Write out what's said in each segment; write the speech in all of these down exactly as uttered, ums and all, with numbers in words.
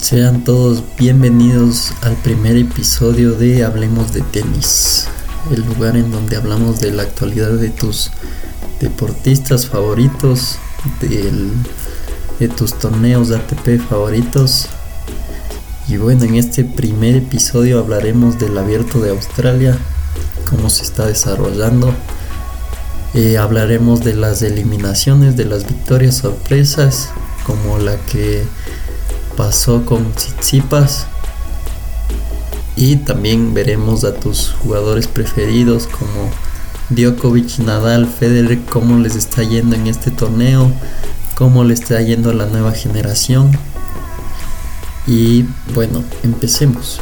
Sean todos bienvenidos al primer episodio de Hablemos de Tenis, el lugar en donde hablamos de la actualidad de tus deportistas favoritos, del, de tus torneos de A T P favoritos. Y bueno, en este primer episodio hablaremos del Abierto de Australia, cómo se está desarrollando. Eh, hablaremos de las eliminaciones, de las victorias sorpresas, como la que pasó con Tsitsipas, y también veremos a tus jugadores preferidos como Djokovic, Nadal, Federer, cómo les está yendo en este torneo, cómo le está yendo a la nueva generación. Y bueno, empecemos.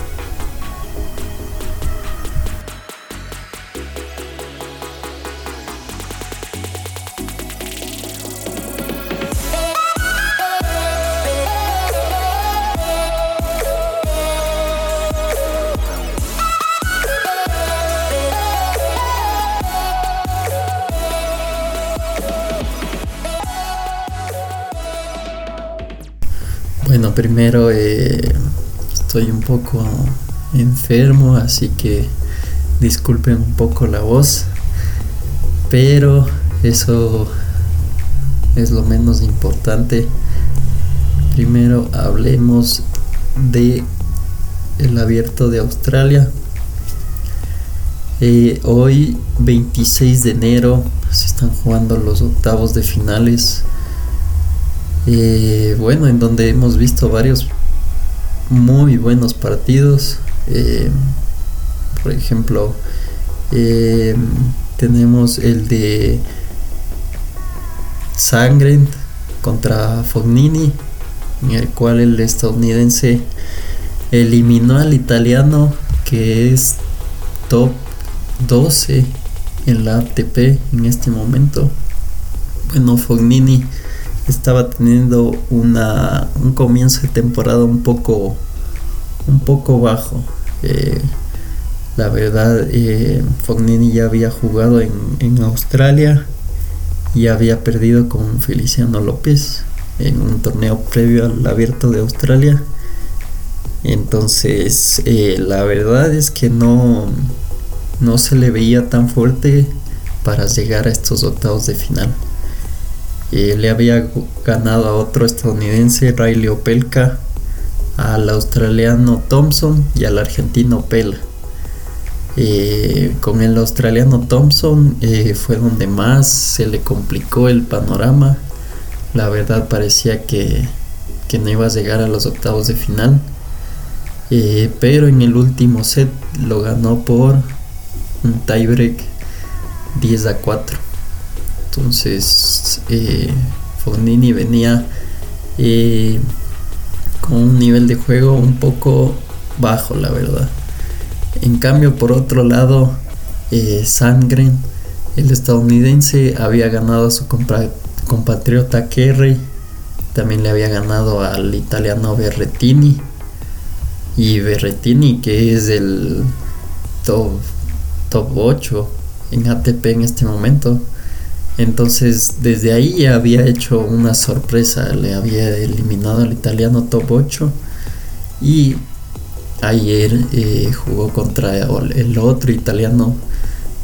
Bueno, primero eh, estoy un poco enfermo, así que disculpen un poco la voz, pero eso es lo menos importante. Primero hablemos de el Abierto de Australia. Eh, hoy, veintiséis de enero, se están jugando los octavos de finales. Eh, bueno, en donde hemos visto varios muy buenos partidos. Eh, por ejemplo, eh, tenemos el de Sandgren contra Fognini, en el cual el estadounidense eliminó al italiano, que es top doce en la A T P en este momento. Bueno, Fognini estaba teniendo una, un comienzo de temporada un poco, un poco bajo. Eh, la verdad, eh, Fognini ya había jugado en, en Australia y había perdido con Feliciano López en un torneo previo al Abierto de Australia. Entonces, eh, la verdad es que no, no se le veía tan fuerte para llegar a estos octavos de final. Eh, le había ganado a otro estadounidense, Riley Opelka, al australiano Thompson y al argentino Pella. Eh, con el australiano Thompson eh, fue donde más se le complicó el panorama. La verdad parecía que, que no iba a llegar a los octavos de final. Eh, pero en el último set lo ganó por un tiebreak diez a cuatro. Entonces eh, Fognini venía eh, con un nivel de juego un poco bajo, la verdad. En cambio, por otro lado, eh, Sandgren, el estadounidense, había ganado a su compa- compatriota Kerry, también le había ganado al italiano Berrettini, y Berrettini, que es el top, top ocho en A T P en este momento. Entonces, desde ahí ya había hecho una sorpresa, le había eliminado al italiano top ocho, y ayer eh, jugó contra el otro italiano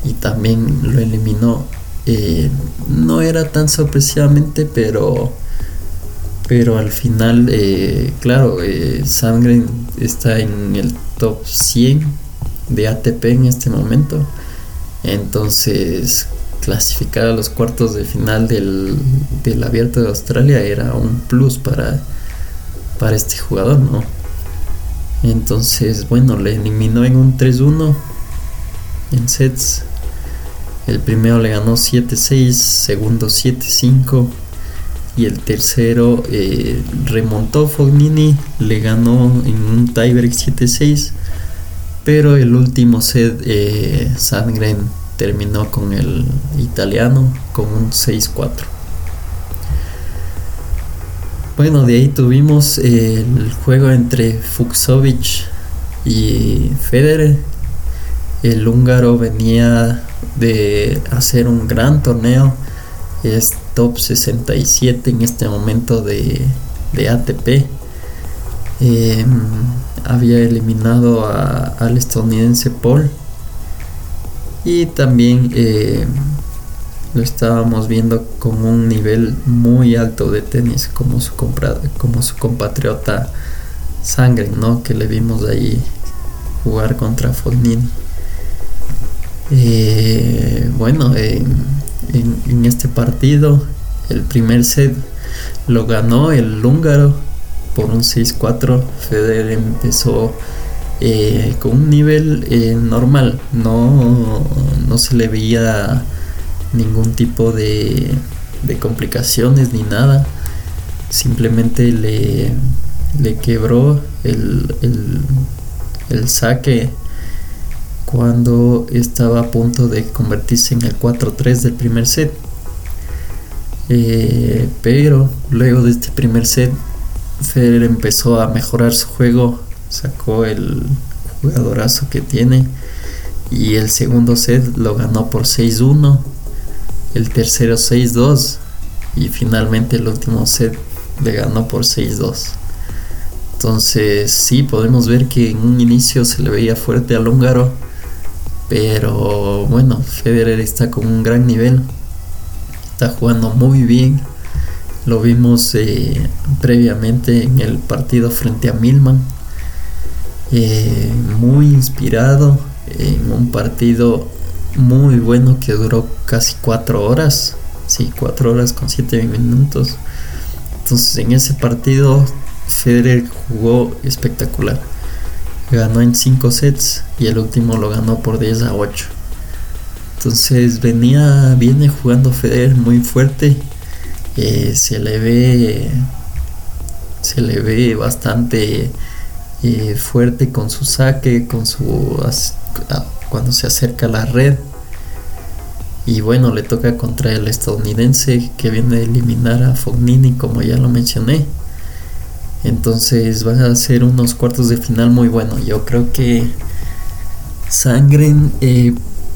y también lo eliminó. Eh, no era tan sorpresivamente, pero, pero al final, eh, claro, eh, Sandgren está en el top cien de A T P en este momento. Entonces, clasificar a los cuartos de final del, del Abierto de Australia era un plus para, para este jugador, ¿no? Entonces, bueno, le eliminó en un tres uno en sets. El primero le ganó siete seis, segundo siete cinco, y el tercero eh, remontó Fognini, le ganó en un tiebreak siete seis, pero el último set eh, Sandgren terminó con el italiano con un seis cuatro. Bueno, de ahí tuvimos eh, el juego entre Fucsovics y Federer. El húngaro venía de hacer un gran torneo, es top sesenta y siete en este momento de, de A T P. eh, había eliminado a, al estadounidense Paul, y también eh, lo estábamos viendo con un nivel muy alto de tenis, como su, compra, como su compatriota Sandgren, ¿no?, que le vimos ahí jugar contra Fognini. Eh, bueno, eh, en, en este partido el primer set lo ganó el húngaro por un seis cuatro. Federer empezó eh, con un nivel eh, normal, no, no se le veía ningún tipo de, de complicaciones ni nada, simplemente le, le quebró el, el, el saque cuando estaba a punto de convertirse en el cuatro tres del primer set. Eh, pero luego de este primer set Federer empezó a mejorar su juego, sacó el jugadorazo que tiene, y el segundo set lo ganó por seis uno, el tercero seis dos, y finalmente el último set le ganó por seis dos. Entonces sí, podemos ver que en un inicio se le veía fuerte al húngaro, pero bueno, Federer está con un gran nivel, está jugando muy bien. Lo vimos eh, previamente en el partido frente a Milman, eh, muy inspirado, en un partido muy bueno que duró casi cuatro horas, sí, cuatro horas con siete minutos. Entonces en ese partido Federer jugó espectacular, ganó en cinco sets y el último lo ganó por diez a ocho. Entonces venía, viene jugando Federer muy fuerte, eh, se le ve se le ve bastante eh, fuerte con su saque, con su cuando se acerca a la red. Y bueno, le toca contra el estadounidense que viene a eliminar a Fognini, como ya lo mencioné. Entonces van a ser unos cuartos de final muy buenos. Yo creo que Sandgren eh,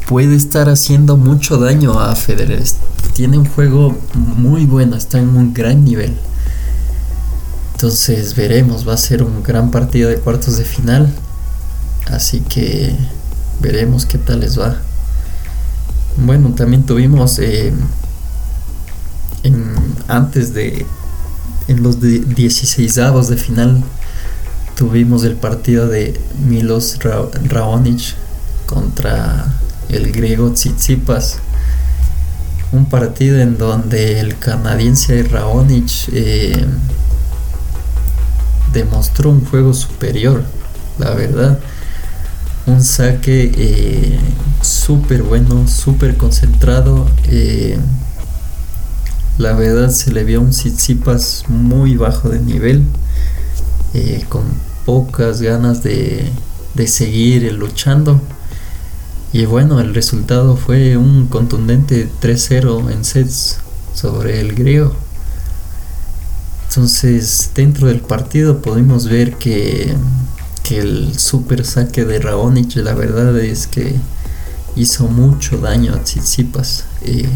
puede estar haciendo mucho daño a Federer. Tiene un juego muy bueno, está en un gran nivel. Entonces veremos, va a ser un gran partido de cuartos de final, así que veremos qué tal les va. Bueno, también tuvimos eh, en, antes de en los dieciseisavos de final tuvimos el partido de Milos Ra- Raonic contra el griego Tsitsipas, un partido en donde el canadiense Raonic eh, demostró un juego superior, la verdad, un saque eh, súper bueno, súper concentrado. eh, La verdad se le vio un Tsitsipas muy bajo de nivel, eh, con pocas ganas de, de seguir luchando. Y bueno, el resultado fue un contundente tres cero en sets sobre el griego. Entonces dentro del partido pudimos ver que, que el super saque de Raonic, la verdad es que hizo mucho daño a Tsitsipas. Eh,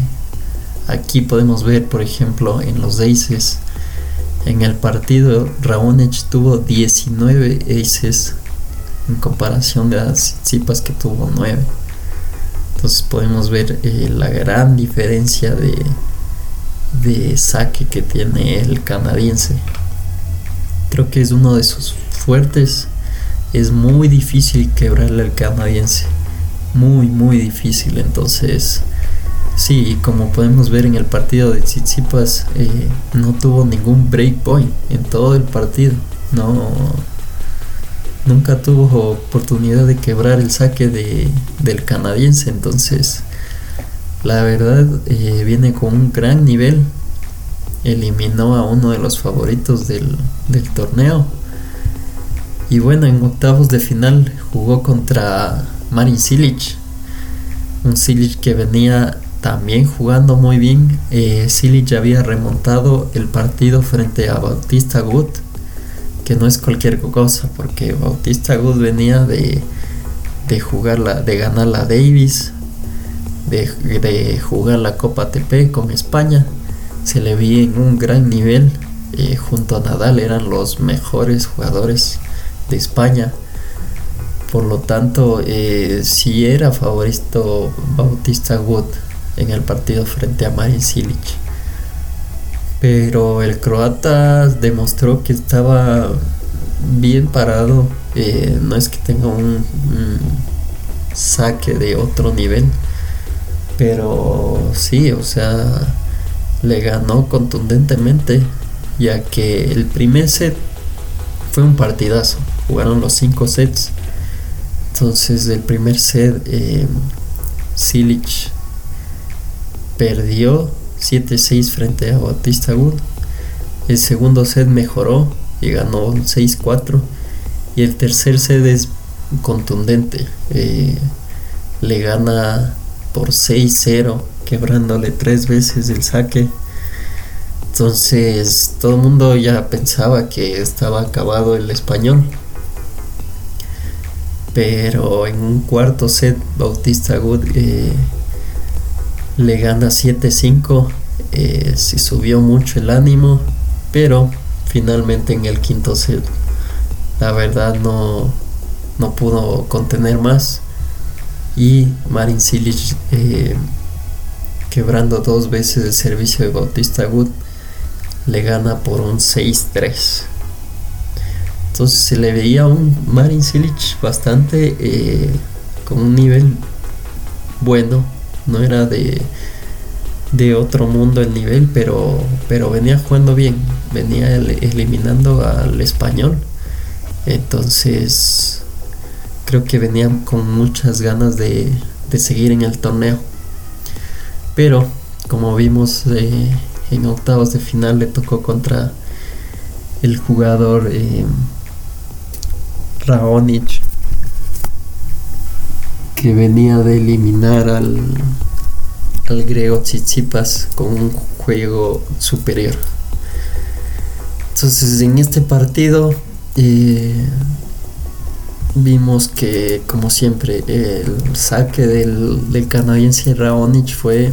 Aquí podemos ver, por ejemplo, en los aces. En el partido Raonic tuvo diecinueve aces en comparación de las Tsitsipas, que tuvo nueve. Entonces podemos ver eh, la gran diferencia de, de saque que tiene el canadiense. Creo que es uno de sus fuertes. Es muy difícil quebrarle al canadiense, muy muy difícil. Entonces sí, como podemos ver en el partido de Tsitsipas, eh, no tuvo ningún break point en todo el partido. No, nunca tuvo oportunidad de quebrar el saque de, del canadiense. Entonces, la verdad, eh, viene con un gran nivel. Eliminó a uno de los favoritos del, del torneo. Y bueno, en octavos de final jugó contra Marin Cilic. Un Cilic que venía también jugando muy bien. eh, Cilic había remontado el partido frente a Bautista Agut, que no es cualquier cosa, porque Bautista Agut venía de, de, jugar la, de ganar la Davis, de, de jugar la Copa A T P con España. Se le vi en un gran nivel, y junto a Nadal eran los mejores jugadores de España. Por lo tanto, eh, sí era favorito Bautista Agut en el partido frente a Marin Cilic. Pero el croata demostró que estaba bien parado. Eh, no es que tenga un, un saque de otro nivel, pero sí, o sea, le ganó contundentemente, ya que el primer set fue un partidazo. Jugaron los cinco sets. Entonces el primer set eh, Cilic perdió siete seis frente a Bautista Agut. El segundo set mejoró y ganó seis cuatro. Y el tercer set es contundente, eh, le gana por seis cero, quebrándole tres veces el saque. Entonces todo el mundo ya pensaba que estaba acabado el español. Pero en un cuarto set Bautista Agut eh, le gana siete cinco. Eh, se subió mucho el ánimo, pero finalmente en el quinto set la verdad no, no pudo contener más, y Marin Cilic eh, quebrando dos veces el servicio de Bautista Agut le gana por un seis tres. Entonces se le veía un Marin Cilic bastante eh, con un nivel bueno. No era de, de otro mundo el nivel, pero, pero venía jugando bien, venía el, eliminando al español. Entonces creo que venía con muchas ganas de, de seguir en el torneo. Pero como vimos eh, en octavos de final le tocó contra el jugador eh, Raonic, que venía de eliminar al, al griego Tsitsipas con un juego superior. Entonces en este partido eh, vimos que, como siempre, el saque del, del canadiense Raonic fue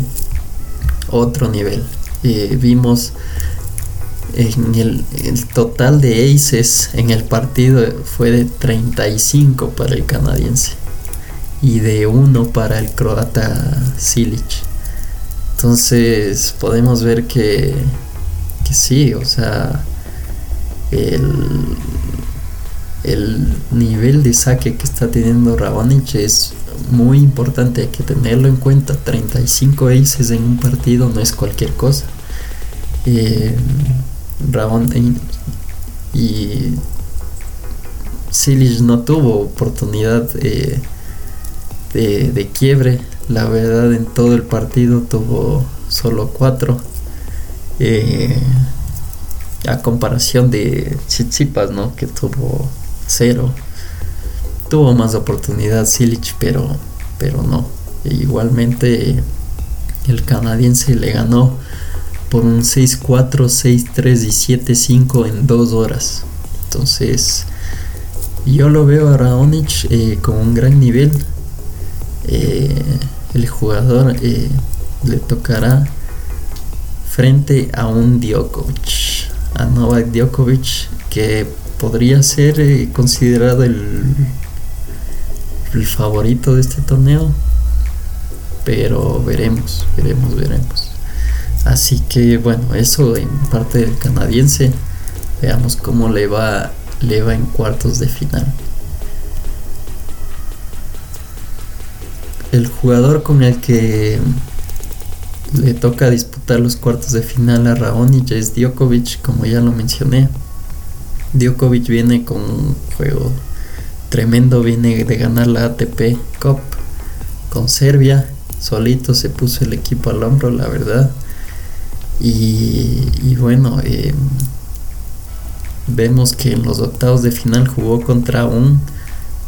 otro nivel. Eh, vimos en el, el total de aces en el partido fue de treinta y cinco para el canadiense y de uno para el croata Cilic. Entonces podemos ver que, que sí, o sea, el, el nivel de saque que está teniendo Raonic es muy importante, hay que tenerlo en cuenta. Treinta y cinco aces en un partido no es cualquier cosa. eh, Raonic y Cilic no tuvo oportunidad eh, De, de quiebre. La verdad, en todo el partido tuvo solo cuatro, eh, a comparación de Tsitsipas, ¿no?, que tuvo cero. Tuvo más oportunidad Cilic, pero, pero no. E igualmente eh, el canadiense le ganó por un seis cuatro, seis tres y siete cinco en dos horas. Entonces yo lo veo a Raonic eh, con un gran nivel. Eh, el jugador eh, le tocará frente a un Djokovic, a Novak Djokovic, que podría ser eh, considerado el, el favorito de este torneo, pero veremos, veremos, veremos. Así que bueno, eso en parte del canadiense. Veamos cómo le va, le va en cuartos de final. El jugador con el que le toca disputar los cuartos de final a Raonic es Djokovic, como ya lo mencioné. Djokovic viene con un juego tremendo, viene de ganar la A T P Cup con Serbia, solito se puso el equipo al hombro, la verdad. Y, y bueno, eh, vemos que en los octavos de final jugó contra un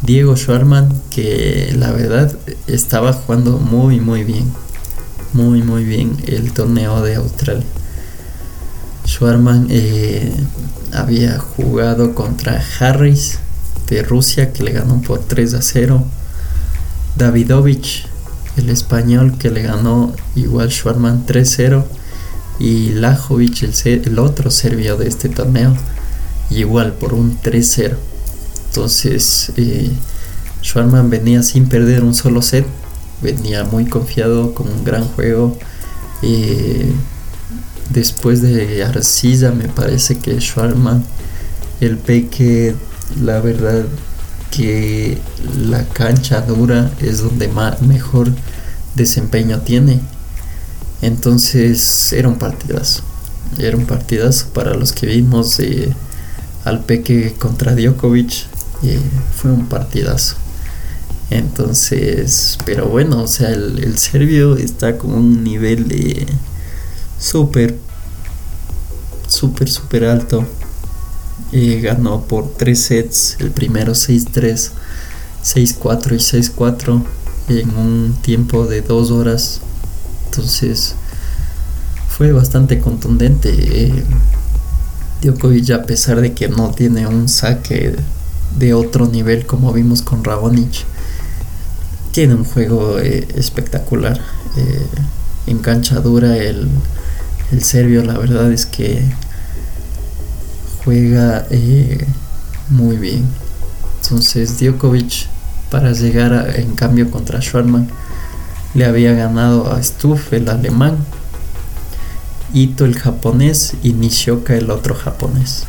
Diego Schwartzman, que la verdad estaba jugando muy muy bien, muy muy bien el torneo de Australia. Schwartzman eh, había jugado contra Harris de Rusia, que le ganó por tres a cero. Davidovich, el español, que le ganó igual Schwartzman tres cero. y Lajovic, el, el otro serbio de este torneo, igual por un tres cero. Entonces eh, Schwartzman venía sin perder un solo set, venía muy confiado con un gran juego. Eh, después de Arcilla me parece que Schwartzman, el peque, la verdad que la cancha dura es donde más, mejor desempeño tiene. Entonces era un partidazo, era un partidazo para los que vimos eh, al peque contra Djokovic, eh, fue un partidazo. Entonces, pero bueno, o sea, el, el serbio está con un nivel eh, súper, súper, súper alto. Eh, ganó por tres sets, el primero seis tres, seis cuatro y seis cuatro en un tiempo de dos horas. Entonces fue bastante contundente. eh, Djokovic, a pesar de que no tiene un saque de otro nivel como vimos con Raonic, tiene un juego eh, espectacular. Eh, en cancha dura el, el serbio, la verdad es que juega eh, muy bien. Entonces Djokovic, para llegar a, en cambio contra Schwartzman, le había ganado a Stuff, el alemán, Ito, el japonés, y Nishioka, el otro japonés.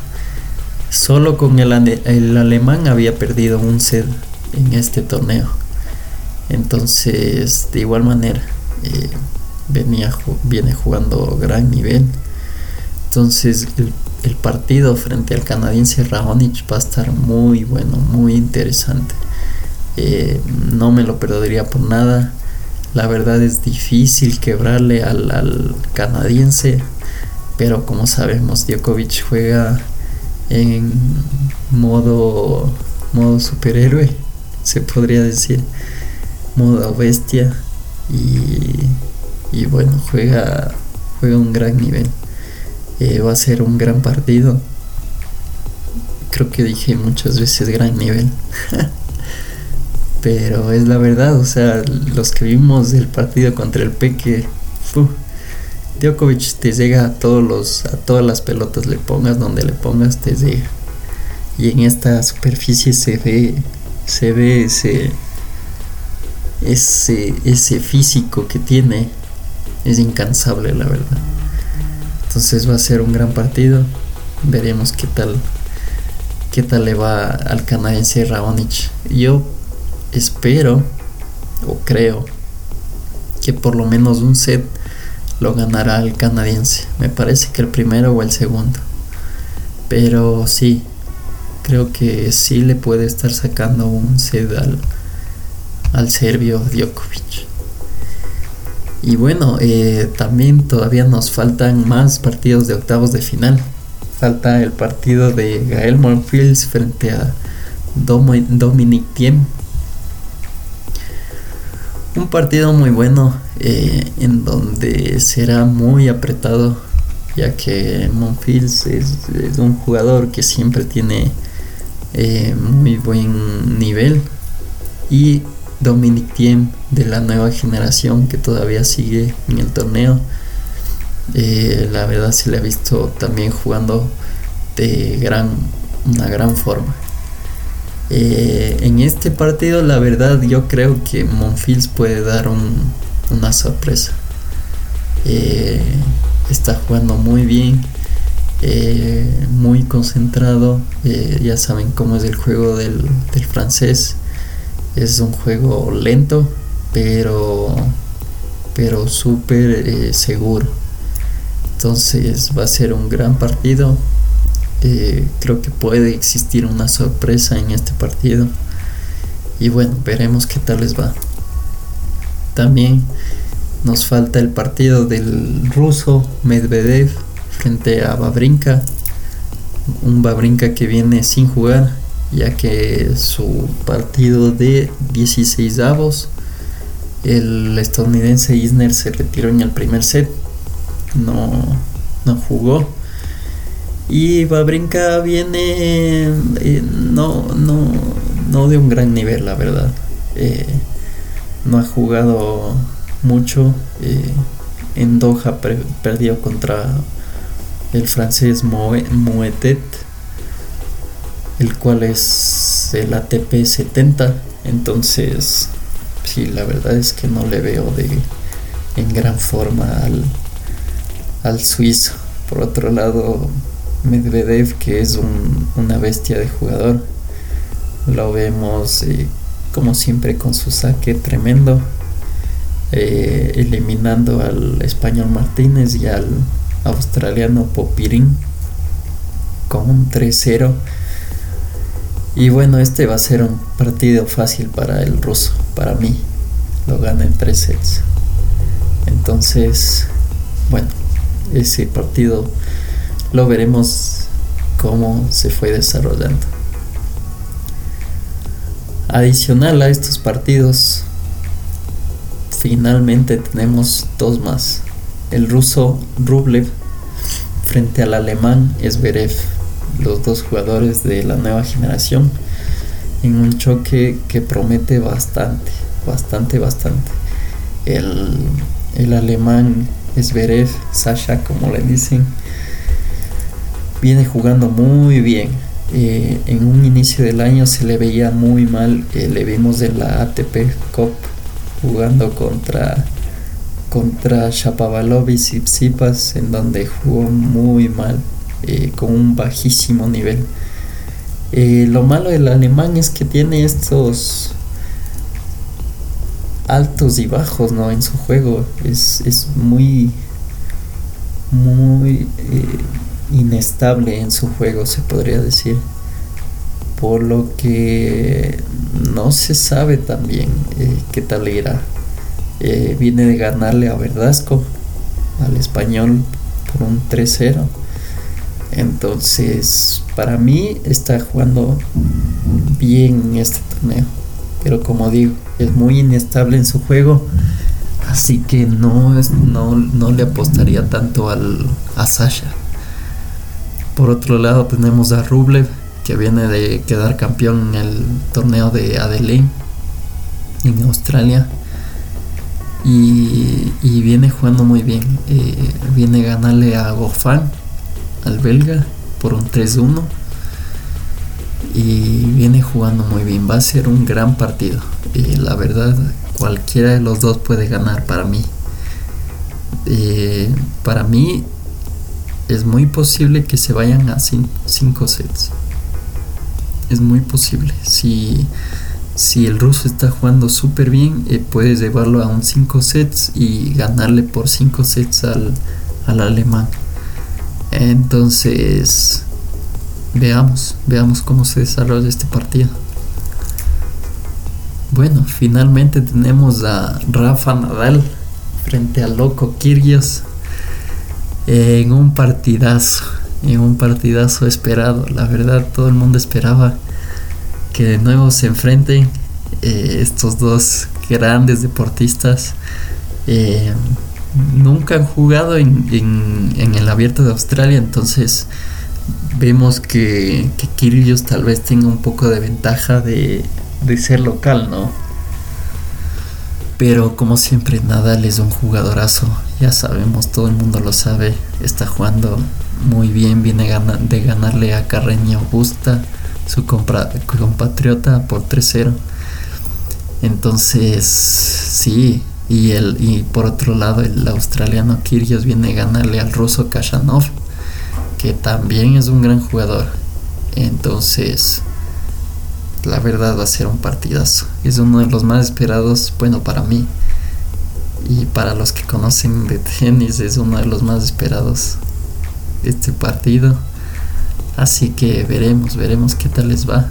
Solo con el, el alemán había perdido un set en este torneo. Entonces de igual manera eh, venía, viene jugando gran nivel. Entonces el, el partido frente al canadiense Raonic va a estar muy bueno, muy interesante. Eh, no me lo perdería por nada. La verdad es difícil quebrarle al, al canadiense, pero como sabemos Djokovic juega en modo, modo superhéroe, se podría decir, modo bestia, y, y bueno, juega, juega un gran nivel. Eh, va a ser un gran partido. Creo que dije muchas veces gran nivel pero es la verdad. O sea, los que vimos el partido contra el peque, uh, Djokovic te llega a todos los, a todas las pelotas, le pongas donde le pongas, te llega. Y en esta superficie se ve, se ve ese Ese, ese físico que tiene, es incansable, la verdad. Entonces va a ser un gran partido. Veremos qué tal, qué tal le va al canadiense Raonic. Yo espero, o creo, que por lo menos un set lo ganará el canadiense. Me parece que el primero o el segundo, pero sí, creo que sí le puede estar sacando un set al al serbio Djokovic. Y bueno, eh, también todavía nos faltan más partidos de octavos de final. Falta el partido de Gael Monfils frente a Dom- Dominic Thiem, un partido muy bueno, eh, en donde será muy apretado, ya que Monfils es, es un jugador que siempre tiene eh, muy buen nivel, y Dominic Thiem, de la nueva generación que todavía sigue en el torneo, eh, la verdad se le ha visto también jugando de gran, una gran forma. Eh, en este partido, la verdad, yo creo que Monfils puede dar un, una sorpresa. Eh, está jugando muy bien, eh, muy concentrado. Eh, ya saben cómo es el juego del, del francés. Es un juego lento, pero pero súper eh, seguro. Entonces va a ser un gran partido. Eh, creo que puede existir una sorpresa en este partido. Y bueno, veremos qué tal les va. También nos falta el partido del ruso Medvedev frente a Wawrinka. Un Wawrinka que viene sin jugar, ya que su partido de dieciseisavos, el estadounidense Isner se retiró en el primer set, no, no jugó, y Wawrinka viene eh, no, no, no de un gran nivel, la verdad. Eh, no ha jugado mucho, eh, en Doha pre- perdió contra el francés Moe- Moetet, el cual es el A T P setenta. Entonces, sí, la verdad es que no le veo de en gran forma al, al suizo. Por otro lado, Medvedev, que es un, una bestia de jugador, lo vemos eh, como siempre con su saque tremendo, eh, eliminando al español Martínez y al australiano Popirín con un tres cero. Y bueno, este va a ser un partido fácil para el ruso, para mí. Lo gana en tres sets. Entonces, bueno, ese partido lo veremos cómo se fue desarrollando. Adicional a estos partidos, finalmente tenemos dos más. El ruso Rublev frente al alemán Zverev. Los dos jugadores de la nueva generación en un choque que promete bastante, bastante, bastante. El, el alemán Zverev, Sasha como le dicen, viene jugando muy bien. Eh, en un inicio del año se le veía muy mal, eh, le vimos en la A T P Cup jugando contra contra Shapovalov y Tsitsipas, en donde jugó muy mal. Eh, con un bajísimo nivel. Eh, lo malo del alemán es que tiene estos altos y bajos, ¿no? En su juego es, es muy muy eh, inestable en su juego, se podría decir, por lo que no se sabe también eh, qué tal irá. Eh, viene de ganarle a Verdasco, al español, por un tres cero. Entonces, para mí está jugando bien en este torneo, pero como digo, es muy inestable en su juego, así que no, es, no, no le apostaría tanto al, a Sasha. Por otro lado, tenemos a Rublev, que viene de quedar campeón en el torneo de Adelaide en Australia, y, y viene jugando muy bien. Eh, viene a ganarle a Goffin, al belga, por un tres uno, y viene jugando muy bien. Va a ser un gran partido, eh, la verdad. Cualquiera de los dos puede ganar para mí. Eh, para mí es muy posible que se vayan a cinco sets, es muy posible. Si, si el ruso está jugando súper bien, eh, puede llevarlo a un cinco sets y ganarle por cinco sets al, al alemán. Entonces, veamos, veamos cómo se desarrolla este partido. Bueno, finalmente tenemos a Rafa Nadal frente al loco Kyrgios en un partidazo, en un partidazo esperado. La verdad, todo el mundo esperaba que de nuevo se enfrenten eh, estos dos grandes deportistas. Eh, Nunca han jugado en, en, en el abierto de Australia, entonces vemos que, que Kyrgios tal vez tenga un poco de ventaja de, de ser local, ¿no? Pero como siempre, Nadal es un jugadorazo, ya sabemos, todo el mundo lo sabe, está jugando muy bien, viene gana, de ganarle a Carreño Busta, su compra, compatriota, por tres cero. Entonces, sí. Y, el, y por otro lado, el australiano Kyrgios viene a ganarle al ruso Kashanov, que también es un gran jugador. Entonces, la verdad va a ser un partidazo. Es uno de los más esperados, bueno, para mí. Y para los que conocen de tenis, es uno de los más esperados este partido. Así que veremos, veremos qué tal les va.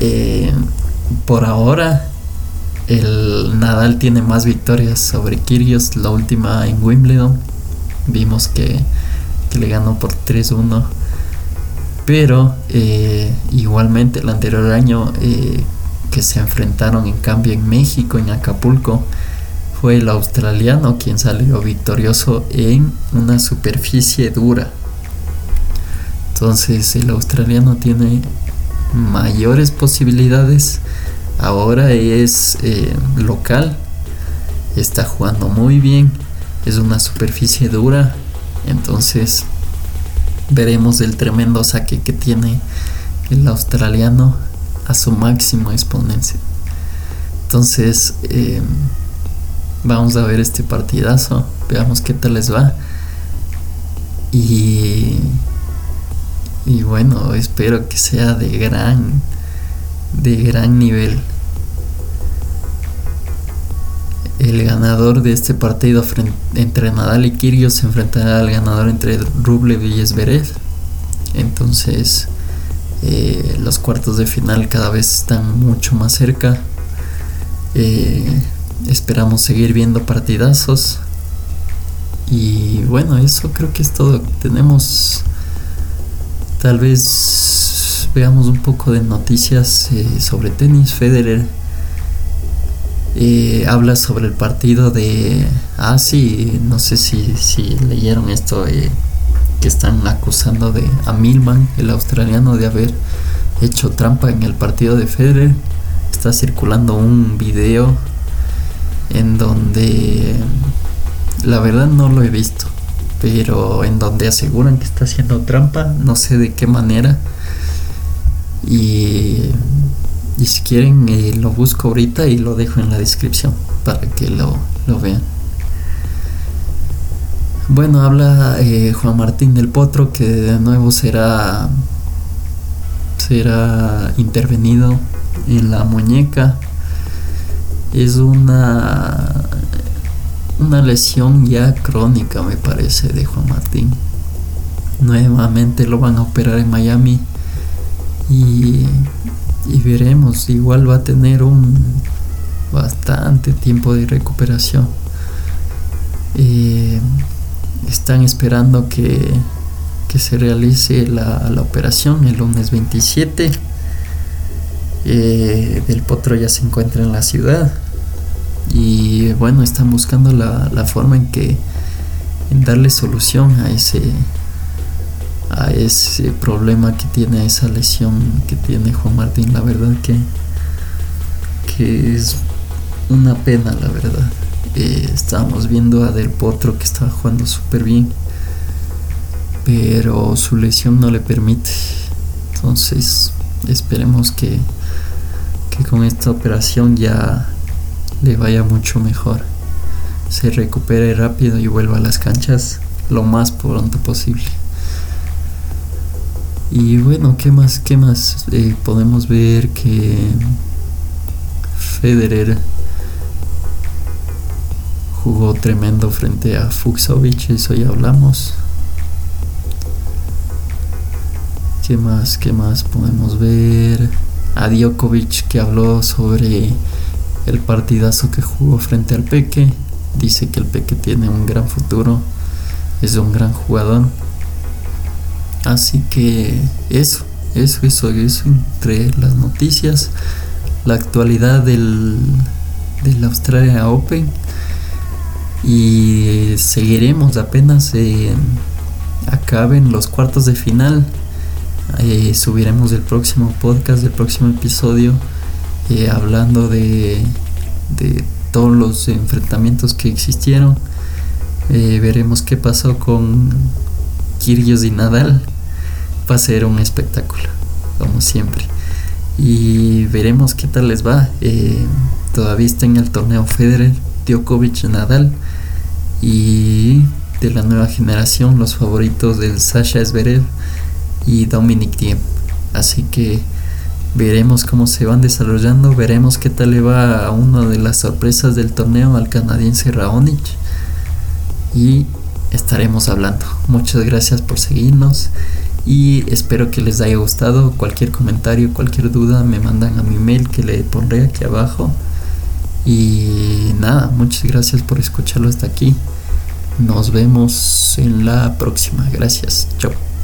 Eh, por ahora, el Nadal tiene más victorias sobre Kyrgios. La última en Wimbledon vimos que, que le ganó por tres uno, pero eh, igualmente el anterior año eh, que se enfrentaron en cambio en México, en Acapulco, fue el australiano quien salió victorioso en una superficie dura. Entonces el australiano tiene mayores posibilidades. Ahora es eh, local, está jugando muy bien, es una superficie dura, entonces veremos el tremendo saque que tiene el australiano a su máximo exponente. Entonces eh, vamos a ver este partidazo, veamos qué tal les va. Y, y bueno, espero que sea de gran, de gran nivel. El ganador de este partido frente, entre Nadal y Kyrgios, se enfrentará al ganador entre Rublev y Zverev. Entonces eh, los cuartos de final cada vez están mucho más cerca. Eh, esperamos seguir viendo partidazos. Y bueno, eso creo que es todo. Tenemos, tal vez veamos un poco de noticias eh, sobre tenis. Federer eh, habla sobre el partido de... Ah, sí, no sé si, si leyeron esto, eh, que están acusando de a Milman, el australiano, de haber hecho trampa en el partido de Federer. Está circulando un video en donde... la verdad no lo he visto, pero en donde aseguran que está haciendo trampa, no sé de qué manera. Y, y si quieren eh, lo busco ahorita y lo dejo en la descripción para que lo, lo vean. Bueno, habla eh, Juan Martín Del Potro, que de nuevo será, será intervenido en la muñeca. Es una... una lesión ya crónica, me parece, de Juan Martín. Nuevamente lo van a operar en Miami y, y veremos. Igual va a tener un bastante tiempo de recuperación. Eh, están esperando que, que se realice la, la operación el lunes veintisiete. Eh, Del Potro ya se encuentra en la ciudad. Y bueno, están buscando la, la forma en que en darle solución a ese a ese problema que tiene, a esa lesión que tiene Juan Martín. La verdad que, que es una pena, la verdad. Eh, estábamos viendo a Del Potro que estaba jugando súper bien, pero su lesión no le permite. Entonces esperemos que, que con esta operación ya le vaya mucho mejor, se recupere rápido y vuelva a las canchas lo más pronto posible. Y bueno, qué más, qué más eh, podemos ver que Federer jugó tremendo frente a Fucsovics, eso ya hablamos. Qué más, qué más podemos ver, a Djokovic, que habló sobre el partidazo que jugó frente al Peque. Dice que el Peque tiene un gran futuro, es un gran jugador. Así que eso, eso, eso, eso entre las noticias. La actualidad del, del Australian Open. Y seguiremos apenas eh, acaben los cuartos de final. Eh, subiremos el próximo podcast, el próximo episodio. Eh, hablando de, de todos los enfrentamientos que existieron. Eh, veremos qué pasó con Kyrgios y Nadal. Va a ser un espectáculo, como siempre. Y veremos qué tal les va. Eh, todavía está en el torneo Federer, Djokovic, Nadal. Y de la nueva generación, los favoritos del Sasha Zverev y Dominic Thiem. Así que veremos cómo se van desarrollando, veremos qué tal le va a una de las sorpresas del torneo, al canadiense Raonic, y estaremos hablando. Muchas gracias por seguirnos y espero que les haya gustado. Cualquier comentario, cualquier duda me mandan a mi mail que le pondré aquí abajo. Y nada, muchas gracias por escucharlo hasta aquí. Nos vemos en la próxima. Gracias, chao.